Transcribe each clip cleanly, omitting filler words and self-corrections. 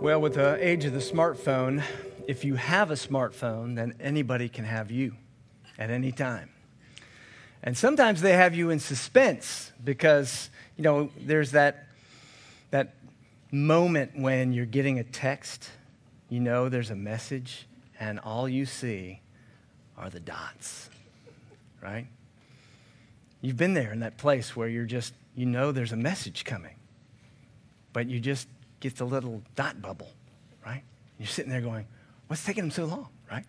Well, with the age of the smartphone, if you have a smartphone, then anybody can have you at any time. And sometimes they have you in suspense because, you know, there's that moment when you're getting a text, you know there's a message, and all you see are the dots, right? You've been there in that place where you're just, you know there's a message coming, but you just get the little dot bubble, right? You're sitting there going, what's taking them so long, right?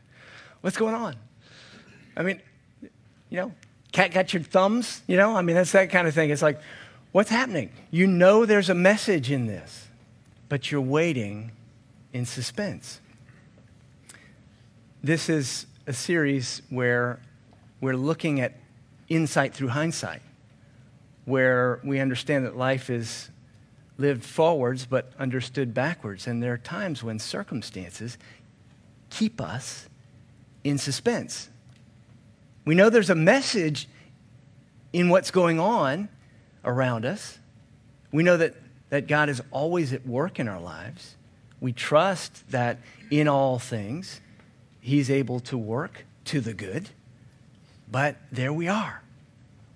What's going on? I mean, you know, cat got your thumbs, you know? I mean, that's that kind of thing. It's like, what's happening? You know there's a message in this, but you're waiting in suspense. This is a series where we're looking at insight through hindsight, where we understand that life is lived forwards but understood backwards, and there are times when circumstances keep us in suspense. We know there's a message in what's going on around us. We know that God is always at work in our lives. We trust that in all things, He's able to work to the good. But there we are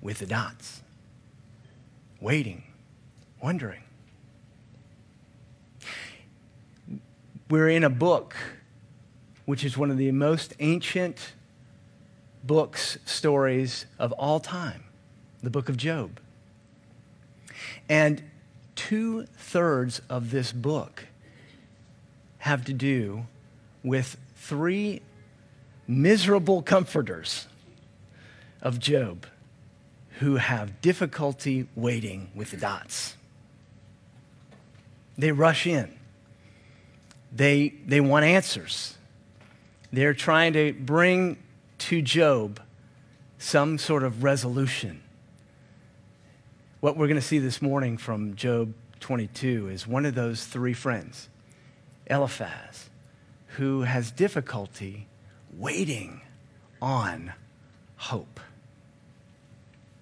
with the dots, waiting, wondering. We're in a book, which is one of the most ancient books, stories of all time, the book of Job. And 2/3 of this book have to do with three miserable comforters of Job who have difficulty waiting with the dots. They rush in. They want answers. They're trying to bring to Job some sort of resolution. What we're going to see this morning from Job 22 is one of those three friends, Eliphaz, who has difficulty waiting on hope.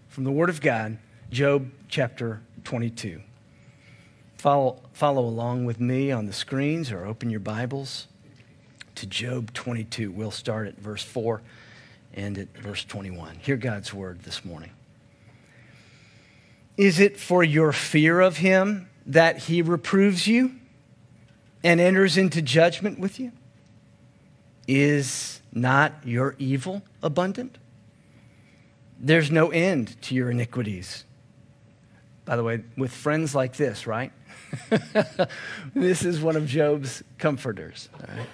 From the Word of God, Job chapter 22. Follow along with me on the screens or open your Bibles to Job 22. We'll start at verse 4 and at verse 21. Hear God's Word this morning. Is it for your fear of him that he reproves you and enters into judgment with you? Is not your evil abundant? There's no end to your iniquities. By the way, with friends like this, right? This is one of Job's comforters. All right?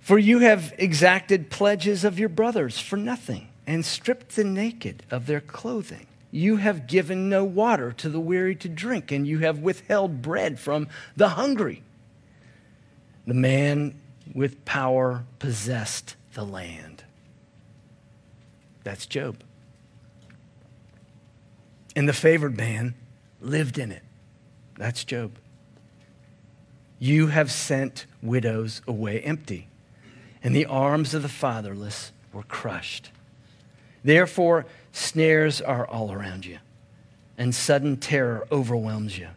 For you have exacted pledges of your brothers for nothing and stripped the naked of their clothing. You have given no water to the weary to drink, and you have withheld bread from the hungry. The man with power possessed the land. That's Job. And the favored man lived in it. That's Job. You have sent widows away empty, and the arms of the fatherless were crushed. Therefore, snares are all around you, and sudden terror overwhelms you,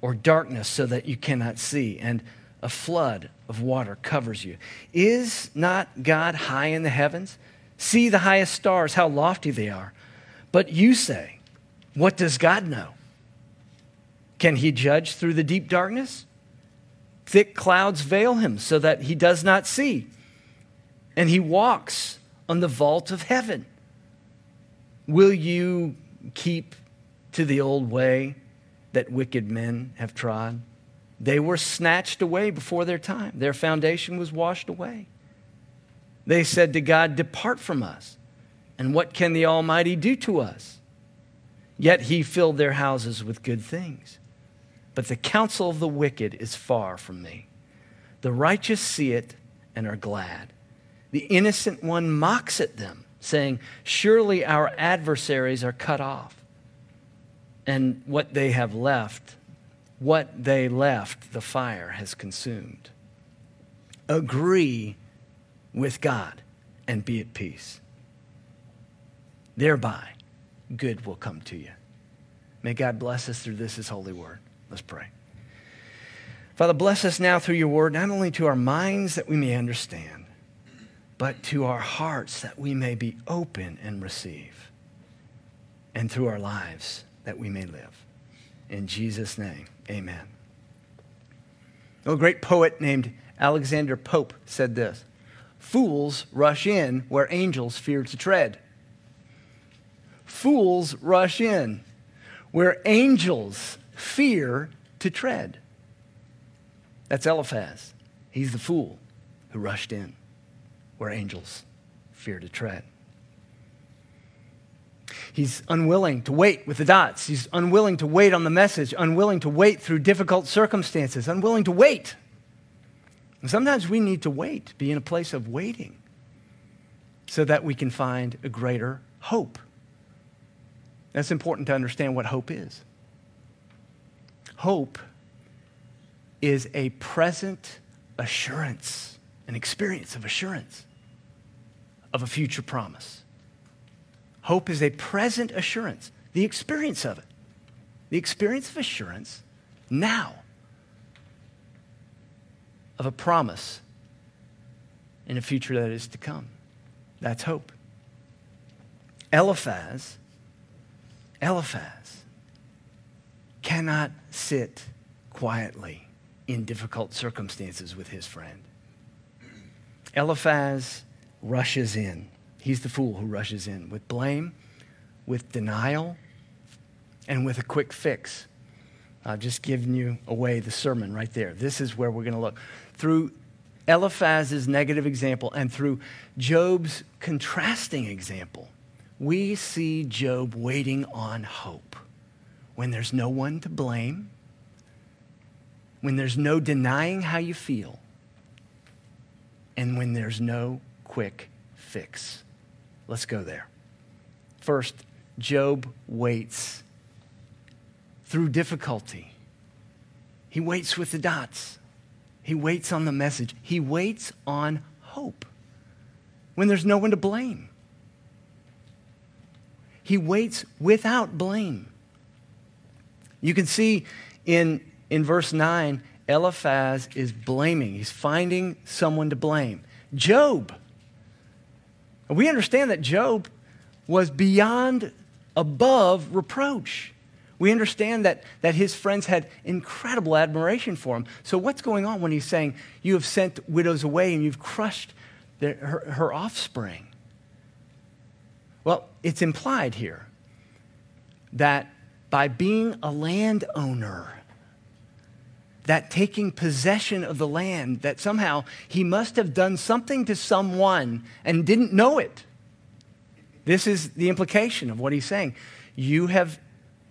or darkness so that you cannot see, and a flood of water covers you. Is not God high in the heavens? See the highest stars, how lofty they are. But you say, what does God know? Can he judge through the deep darkness? Thick clouds veil him so that he does not see, and he walks on the vault of heaven. Will you keep to the old way that wicked men have trod? They were snatched away before their time. Their foundation was washed away. They said to God, depart from us, and what can the Almighty do to us? Yet he filled their houses with good things. But the counsel of the wicked is far from me. The righteous see it and are glad. The innocent one mocks at them, saying, surely our adversaries are cut off. And what they left, the fire has consumed. Agree with God and be at peace. Thereby, good will come to you. May God bless us through this, His holy word. Let's pray. Father, bless us now through your word, not only to our minds that we may understand, but to our hearts that we may be open and receive, and through our lives that we may live. In Jesus' name, amen. A great poet named Alexander Pope said this: "Fools rush in where angels fear to tread." Fools rush in where angels fear to tread. That's Eliphaz. He's the fool who rushed in where angels fear to tread. He's unwilling to wait with the dots. He's unwilling to wait on the message, unwilling to wait through difficult circumstances, unwilling to wait. And sometimes we need to wait, be in a place of waiting, so that we can find a greater hope. That's important to understand what hope is. Hope is a present assurance, an experience of assurance of a future promise. Hope is a present assurance, the experience of it, the experience of assurance now of a promise in a future that is to come. That's hope. Eliphaz cannot sit quietly in difficult circumstances with his friend. Eliphaz rushes in. He's the fool who rushes in with blame, with denial, and with a quick fix. I've just given you away the sermon right there. This is where we're going to look. Through Eliphaz's negative example and through Job's contrasting example, we see Job waiting on hope when there's no one to blame, when there's no denying how you feel, and when there's no quick fix. Let's go there. First, Job waits through difficulty. He waits with the dots. He waits on the message. He waits on hope when there's no one to blame. He waits without blame. You can see in verse 9, Eliphaz is blaming. He's finding someone to blame. Job. We understand that Job was beyond, above reproach. We understand that his friends had incredible admiration for him. So what's going on when he's saying, you have sent widows away and you've crushed her offspring? Well, it's implied here that by being a landowner, that taking possession of the land, that somehow he must have done something to someone and didn't know it. This is the implication of what he's saying. You have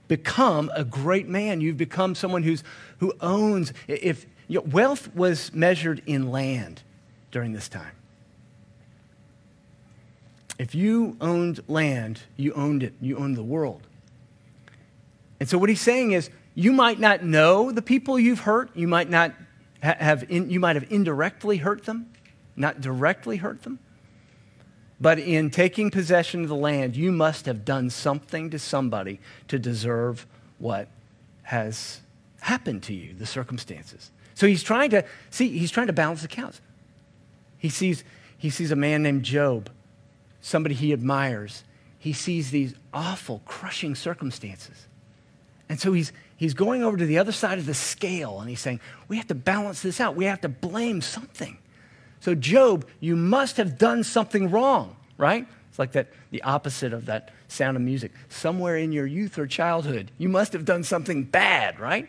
become a great man. You've become someone who owns. If wealth was measured in land during this time. If you owned land, you owned it. You owned the world. And so what he's saying is, you might not know the people you've hurt. You might not have indirectly hurt them, not directly hurt them. But in taking possession of the land, you must have done something to somebody to deserve what has happened to you, the circumstances. So he's trying to balance the counts. He sees a man named Job, somebody he admires. He sees these awful, crushing circumstances. And so he's going over to the other side of the scale, and he's saying, we have to balance this out. We have to blame something. So Job, you must have done something wrong, right? It's like that, the opposite of that Sound of Music. Somewhere in your youth or childhood, you must have done something bad, right?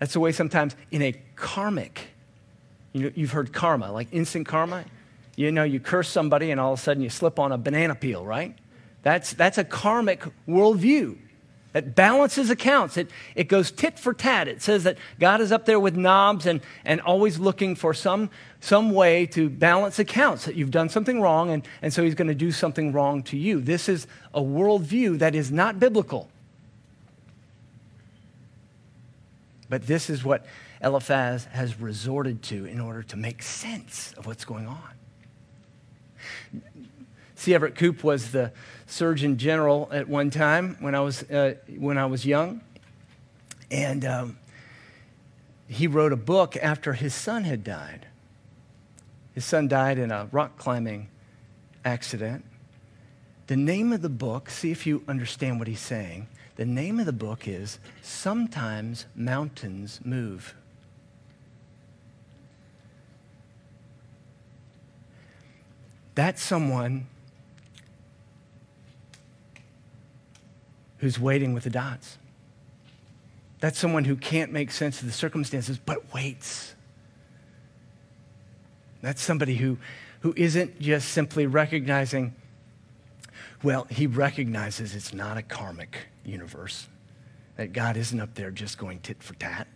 That's the way sometimes in a karmic, you've heard karma, like instant karma. You curse somebody and all of a sudden you slip on a banana peel, right? That's a karmic worldview that balances accounts. It goes tit for tat. It says that God is up there with knobs and always looking for some way to balance accounts, that you've done something wrong, and so he's going to do something wrong to you. This is a worldview that is not biblical. But this is what Eliphaz has resorted to in order to make sense of what's going on. C. Everett Koop was the Surgeon General at one time when I was young, and he wrote a book after his son had died. His son died in a rock climbing accident. The name of the book, see if you understand what he's saying. The name of the book is Sometimes Mountains Move. That's someone who's waiting with the dots. That's someone who can't make sense of the circumstances, but waits. That's somebody who isn't just simply recognizing, well, he recognizes it's not a karmic universe, that God isn't up there just going tit for tat,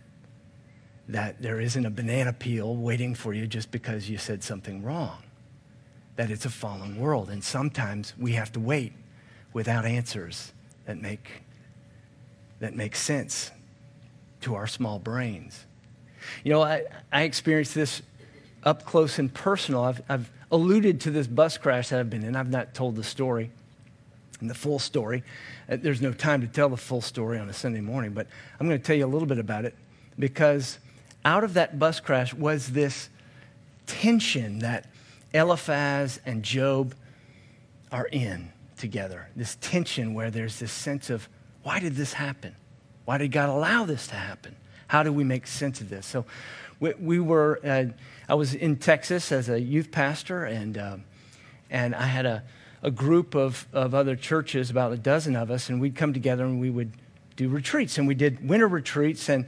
that there isn't a banana peel waiting for you just because you said something wrong, that it's a fallen world. And sometimes we have to wait without answers that make sense to our small brains. You know, I experienced this up close and personal. I've alluded to this bus crash that I've been in. I've not told the story, and the full story. There's no time to tell the full story on a Sunday morning, but I'm going to tell you a little bit about it, because out of that bus crash was this tension that Eliphaz and Job are in together. This tension where there's this sense of, why did this happen? Why did God allow this to happen? How do we make sense of this? So I was in Texas as a youth pastor, and I had a group of other churches, about a dozen of us, and we'd come together and we would do retreats. And we did winter retreats, and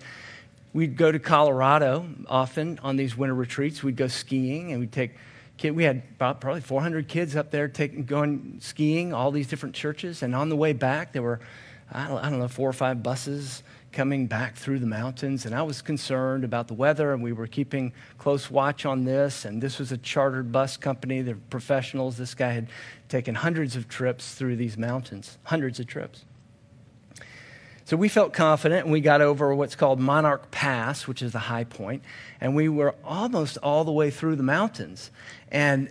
we'd go to Colorado often on these winter retreats. We'd go skiing, and we'd take kids. We had about probably 400 kids up there going skiing, all these different churches. And on the way back, there were, I don't know, 4 or 5 buses coming back through the mountains, and I was concerned about the weather, and we were keeping close watch on this, and this was a chartered bus company. They're professionals. This guy had taken hundreds of trips through these mountains, hundreds of trips. So we felt confident, and we got over what's called Monarch Pass, which is the high point, and we were almost all the way through the mountains, and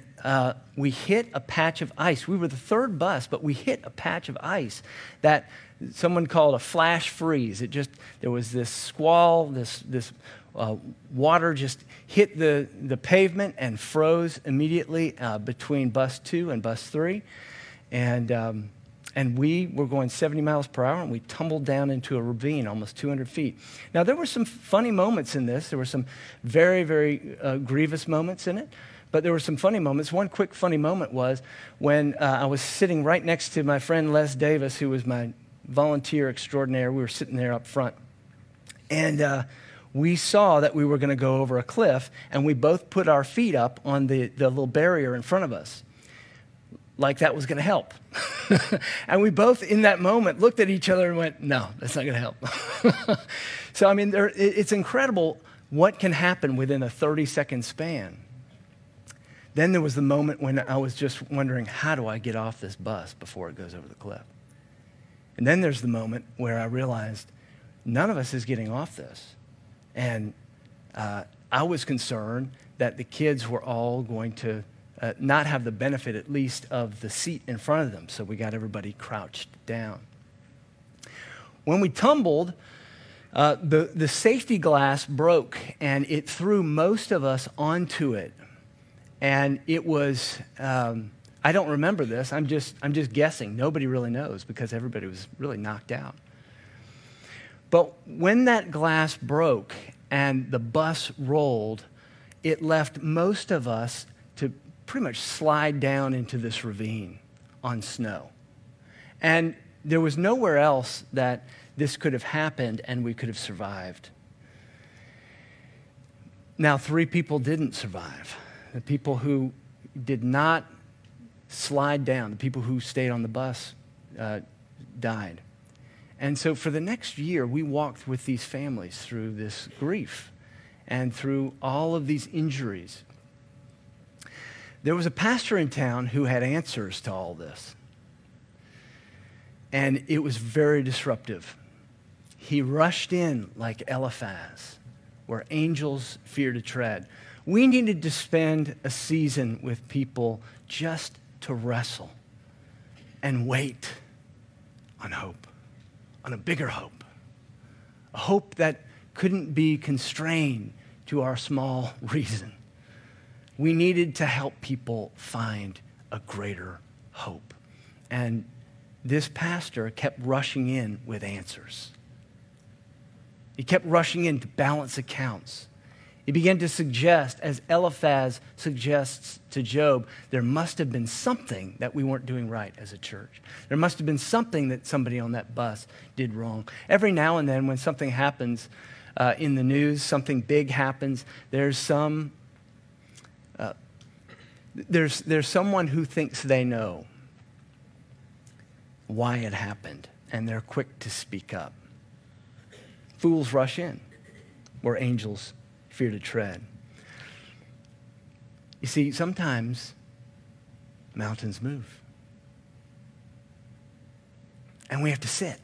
we hit a patch of ice. We were the third bus, but we hit a patch of ice that someone called a flash freeze. It just, there was this squall, this water just hit the pavement and froze immediately between bus 2 and bus 3, and we were going 70 miles per hour, and we tumbled down into a ravine, almost 200 feet. Now, there were some funny moments in this. There were some very, very grievous moments in it, but there were some funny moments. One quick funny moment was when I was sitting right next to my friend Les Davis, who was my volunteer extraordinaire. We were sitting there up front, and we saw that we were going to go over a cliff, and we both put our feet up on the little barrier in front of us, like that was going to help. And we both, in that moment, looked at each other and went, no, that's not going to help. So, I mean, it's incredible what can happen within a 30-second span. Then there was the moment when I was just wondering, how do I get off this bus before it goes over the cliff? And then there's the moment where I realized none of us is getting off this. And I was concerned that the kids were all going to not have the benefit, at least, of the seat in front of them. So we got everybody crouched down. When we tumbled, the safety glass broke, and it threw most of us onto it. And it was... I don't remember this. I'm just guessing. Nobody really knows, because everybody was really knocked out. But when that glass broke and the bus rolled, it left most of us to pretty much slide down into this ravine on snow. And there was nowhere else that this could have happened and we could have survived. Now, 3 people didn't survive. The people who did not slide down, the people who stayed on the bus died. And so for the next year, we walked with these families through this grief and through all of these injuries. There was a pastor in town who had answers to all this, and it was very disruptive. He rushed in like Eliphaz, where angels fear to tread. We needed to spend a season with people just to wrestle and wait on hope, on a bigger hope, a hope that couldn't be constrained to our small reason. We needed to help people find a greater hope. And this pastor kept rushing in with answers. He kept rushing in to balance accounts. He began to suggest, as Eliphaz suggests to Job, there must have been something that we weren't doing right as a church. There must have been something that somebody on that bus did wrong. Every now and then when something happens in the news, something big happens, there's someone who thinks they know why it happened, and they're quick to speak up. Fools rush in where angels fear to tread. You see, sometimes mountains move. And we have to sit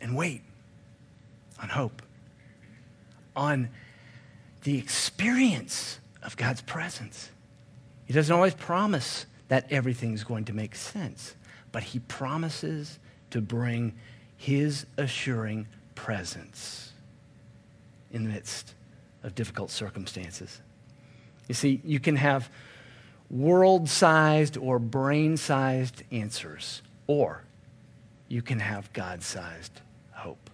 and wait on hope, on the experience of God's presence. He doesn't always promise that everything's going to make sense, but he promises to bring his assuring presence in the midst of difficult circumstances. You see, you can have world-sized or brain-sized answers, or you can have God-sized hope.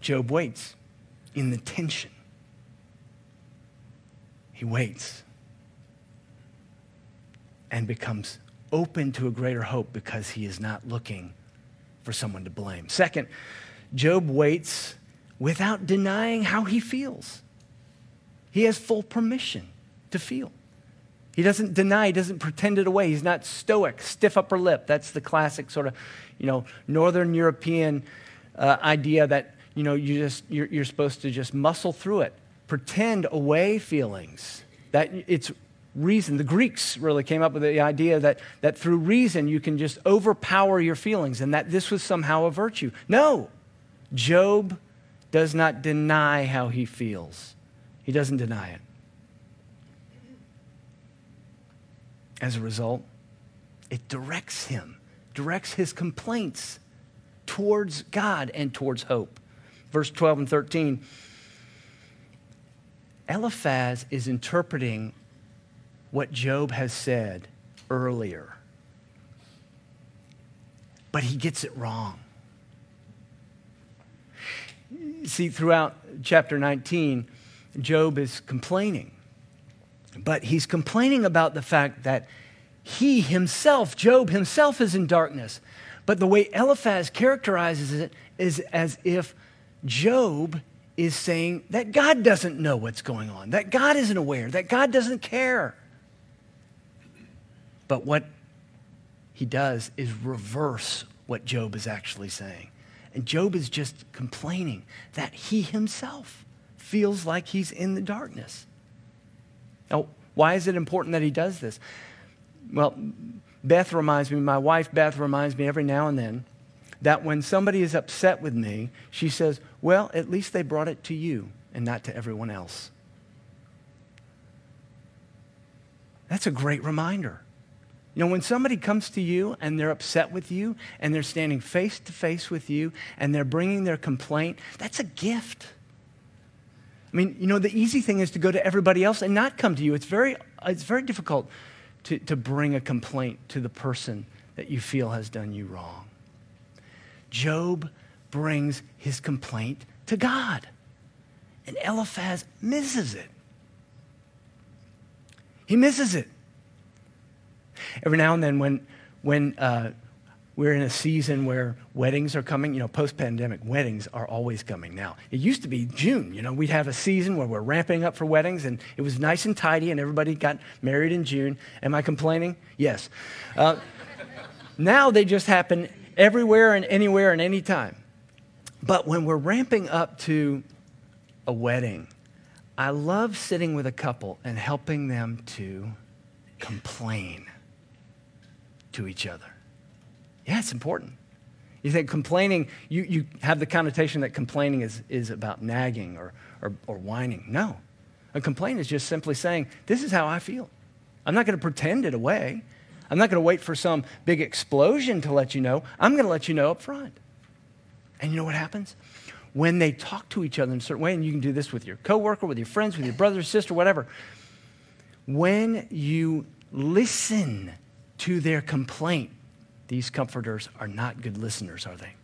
Job waits in the tension. He waits and becomes open to a greater hope because he is not looking for someone to blame. Second, Job waits without denying how he feels. He has full permission to feel. He doesn't deny, he doesn't pretend it away. He's not stoic, stiff upper lip. That's the classic sort of, Northern European idea that, you're supposed to just muscle through it. Pretend away feelings. That it's reason. The Greeks really came up with the idea that through reason you can just overpower your feelings and that this was somehow a virtue. No, Job does not deny how he feels. He doesn't deny it. As a result, it directs his complaints towards God and towards hope. Verse 12 and 13, Eliphaz is interpreting what Job has said earlier. But he gets it wrong. See, throughout chapter 19, Job is complaining. But he's complaining about the fact that Job himself is in darkness. But the way Eliphaz characterizes it is as if Job is saying that God doesn't know what's going on, that God isn't aware, that God doesn't care. But what he does is reverse what Job is actually saying. And Job is just complaining that he himself feels like he's in the darkness. Now, why is it important that he does this? Well, my wife Beth reminds me every now and then that when somebody is upset with me, she says, well, at least they brought it to you and not to everyone else. That's a great reminder. When somebody comes to you and they're upset with you and they're standing face to face with you and they're bringing their complaint, that's a gift. The easy thing is to go to everybody else and not come to you. It's very difficult to bring a complaint to the person that you feel has done you wrong. Job brings his complaint to God, and Eliphaz misses it. He misses it. Every now and then when we're in a season where weddings are coming, post-pandemic weddings are always coming now. It used to be June, we'd have a season where we're ramping up for weddings and it was nice and tidy and everybody got married in June. Am I complaining? Yes. Now they just happen everywhere and anywhere and anytime. But when we're ramping up to a wedding, I love sitting with a couple and helping them to complain to each other. Yeah, it's important. You think complaining, you have the connotation that complaining is about nagging or whining. No. A complaint is just simply saying, this is how I feel. I'm not going to pretend it away. I'm not going to wait for some big explosion to let you know. I'm going to let you know up front. And you know what happens? When they talk to each other in a certain way, and you can do this with your coworker, with your friends, with your brother, sister, whatever. When you listen to their complaint, these comforters are not good listeners, are they?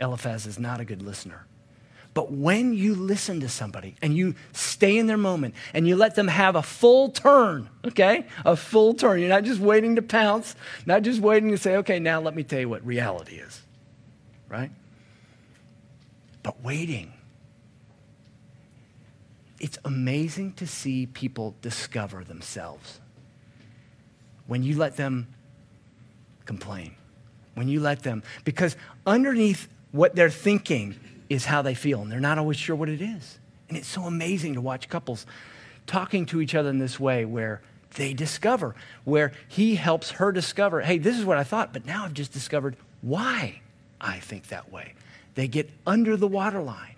Eliphaz is not a good listener. But when you listen to somebody and you stay in their moment and you let them have a full turn, okay? A full turn. You're not just waiting to pounce, not just waiting to say, okay, now let me tell you what reality is, right? But waiting. It's amazing to see people discover themselves. When you let them complain, when you let them, because underneath what they're thinking is how they feel, and they're not always sure what it is. And it's so amazing to watch couples talking to each other in this way where they discover, where he helps her discover, hey, this is what I thought, but now I've just discovered why I think that way. They get under the waterline.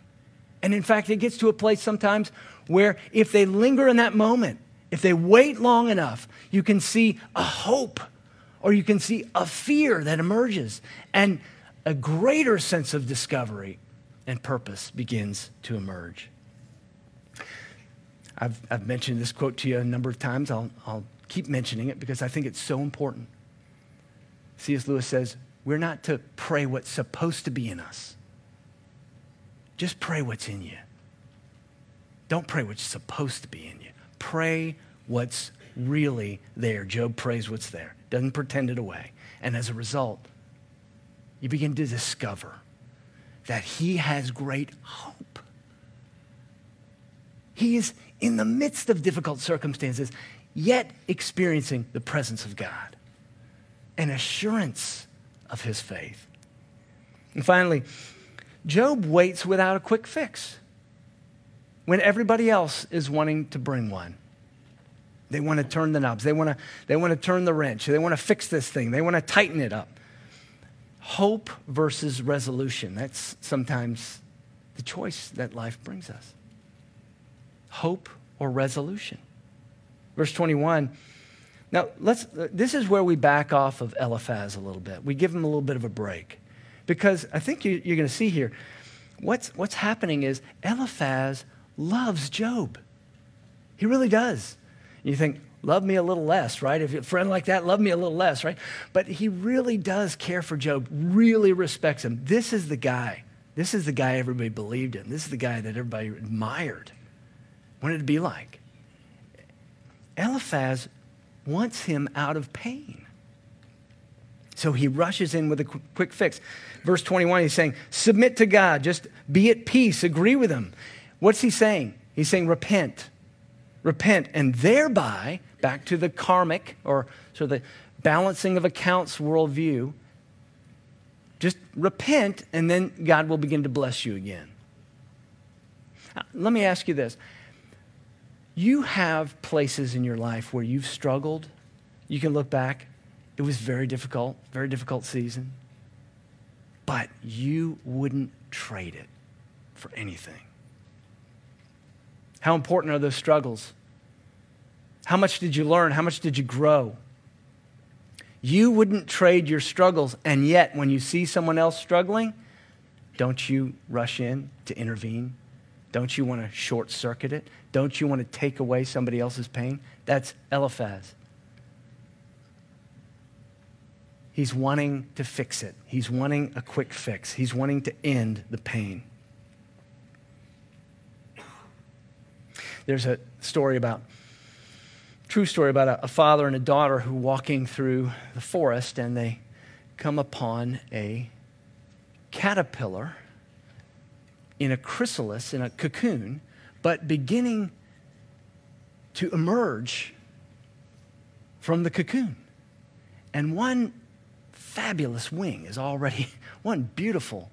And in fact, it gets to a place sometimes where if they linger in that moment, if they wait long enough, you can see a hope or you can see a fear that emerges and a greater sense of discovery and purpose begins to emerge. I've mentioned this quote to you a number of times. I'll keep mentioning it because I think it's so important. C.S. Lewis says, we're not to pray what's supposed to be in us. Just pray what's in you. Don't pray what's supposed to be in you. Pray what's really there. Job prays what's there, doesn't pretend it away. And as a result, you begin to discover that he has great hope. He is in the midst of difficult circumstances, yet experiencing the presence of God, an assurance of his faith. And finally, Job waits without a quick fix when everybody else is wanting to bring one. They want to turn the knobs. They want to turn the wrench. They want to fix this thing. They want to tighten it up. Hope versus resolution. That's sometimes the choice that life brings us. Hope or resolution. Verse 21. Now, this is where we back off of Eliphaz a little bit. We give him a little bit of a break because I think you're going to see here what's happening is Eliphaz loves Job. He really does. You think, love me a little less, right? If you're a friend like that, love me a little less, right? But he really does care for Job, really respects him. This is the guy. This is the guy everybody believed in. This is the guy that everybody admired, wanted to be like. Eliphaz wants him out of pain. So he rushes in with a quick fix. Verse 21, he's saying, submit to God, just be at peace, agree with him. What's he saying? He's saying, repent, and thereby, back to the karmic or sort of the balancing of accounts worldview, just repent and then God will begin to bless you again. Let me ask you this. You have places in your life where you've struggled. You can look back. It was very difficult season, but you wouldn't trade it for anything. How important are those struggles? How much did you learn? How much did you grow? You wouldn't trade your struggles, and yet when you see someone else struggling, don't you rush in to intervene? Don't you want to short circuit it? Don't you want to take away somebody else's pain? That's Eliphaz. He's wanting to fix it. He's wanting a quick fix. He's wanting to end the pain. There's a true story about a father and a daughter who walking through the forest and they come upon a caterpillar in a chrysalis, in a cocoon, but beginning to emerge from the cocoon. And one fabulous wing is already, one beautiful,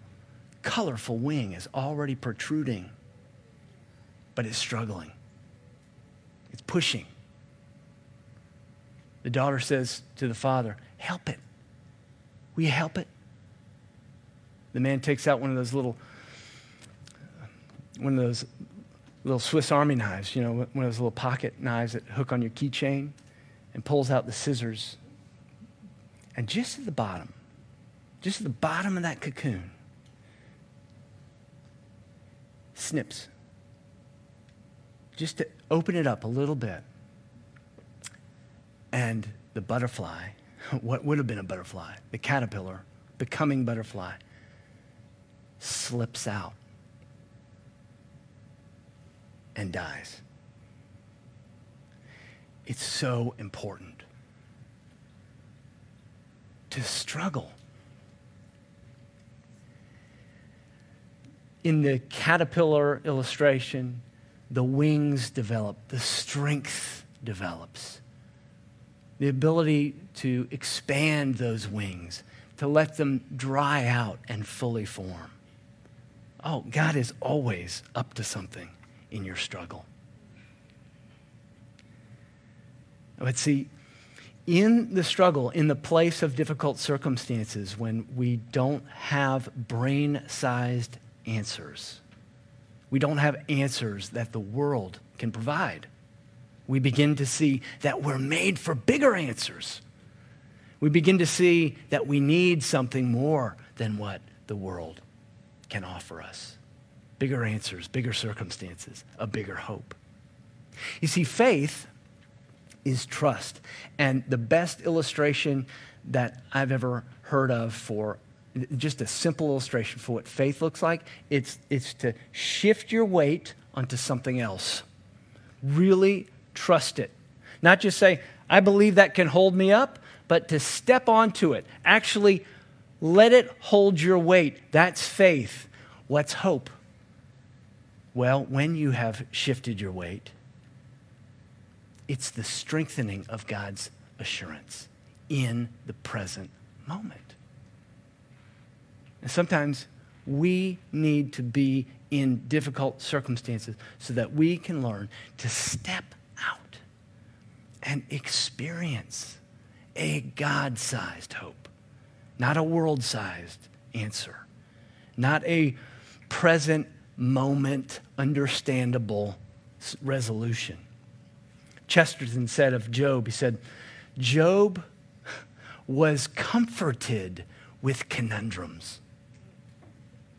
colorful wing is already protruding, but it's struggling. It's pushing. The daughter says to the father, help it. Will you help it? The man takes out one of those little Swiss Army knives, one of those little pocket knives that hook on your keychain, and pulls out the scissors. And just at the bottom of that cocoon, snips, just to open it up a little bit. And the butterfly, what would have been a butterfly, the caterpillar, becoming butterfly, slips out and dies. It's so important to struggle. In the caterpillar illustration, the wings develop, the strength develops, the ability to expand those wings, to let them dry out and fully form. Oh, God is always up to something in your struggle. But see, in the struggle, in the place of difficult circumstances, when we don't have brain-sized answers, we don't have answers that the world can provide, we begin to see that we're made for bigger answers. We begin to see that we need something more than what the world can offer us. Bigger answers, bigger circumstances, a bigger hope. You see, faith is trust. And the best illustration that I've ever heard of for just a simple illustration for what faith looks like, it's to shift your weight onto something else. Really trust it. Not just say, I believe that can hold me up, but to step onto it. Actually, let it hold your weight. That's faith. What's hope? Well, when you have shifted your weight, it's the strengthening of God's assurance in the present moment. And sometimes we need to be in difficult circumstances so that we can learn to step out and experience a God-sized hope, not a world-sized answer, not a present moment understandable resolution. Chesterton said of Job, he said, Job was comforted with conundrums,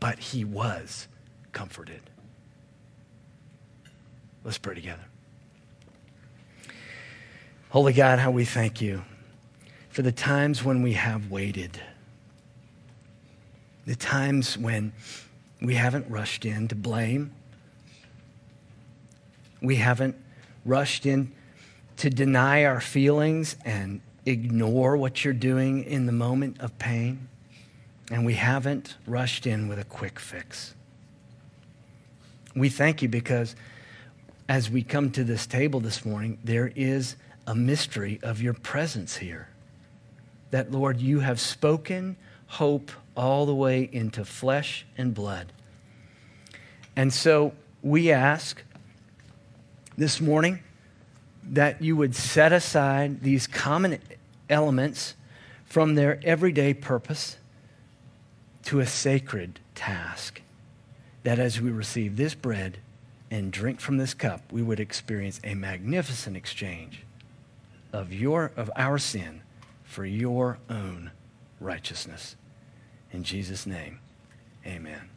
but he was comforted. Let's pray together. Holy God, how we thank you for the times when we have waited, the times when we haven't rushed in to blame, we haven't rushed in to deny our feelings and ignore what you're doing in the moment of pain, and we haven't rushed in with a quick fix. We thank you because as we come to this table this morning, there is a mystery of your presence here. That, Lord, you have spoken hope all the way into flesh and blood. And so we ask this morning that you would set aside these common elements from their everyday purpose to a sacred task, that as we receive this bread and drink from this cup, we would experience a magnificent exchange of our sin for your own righteousness. In Jesus' name, amen.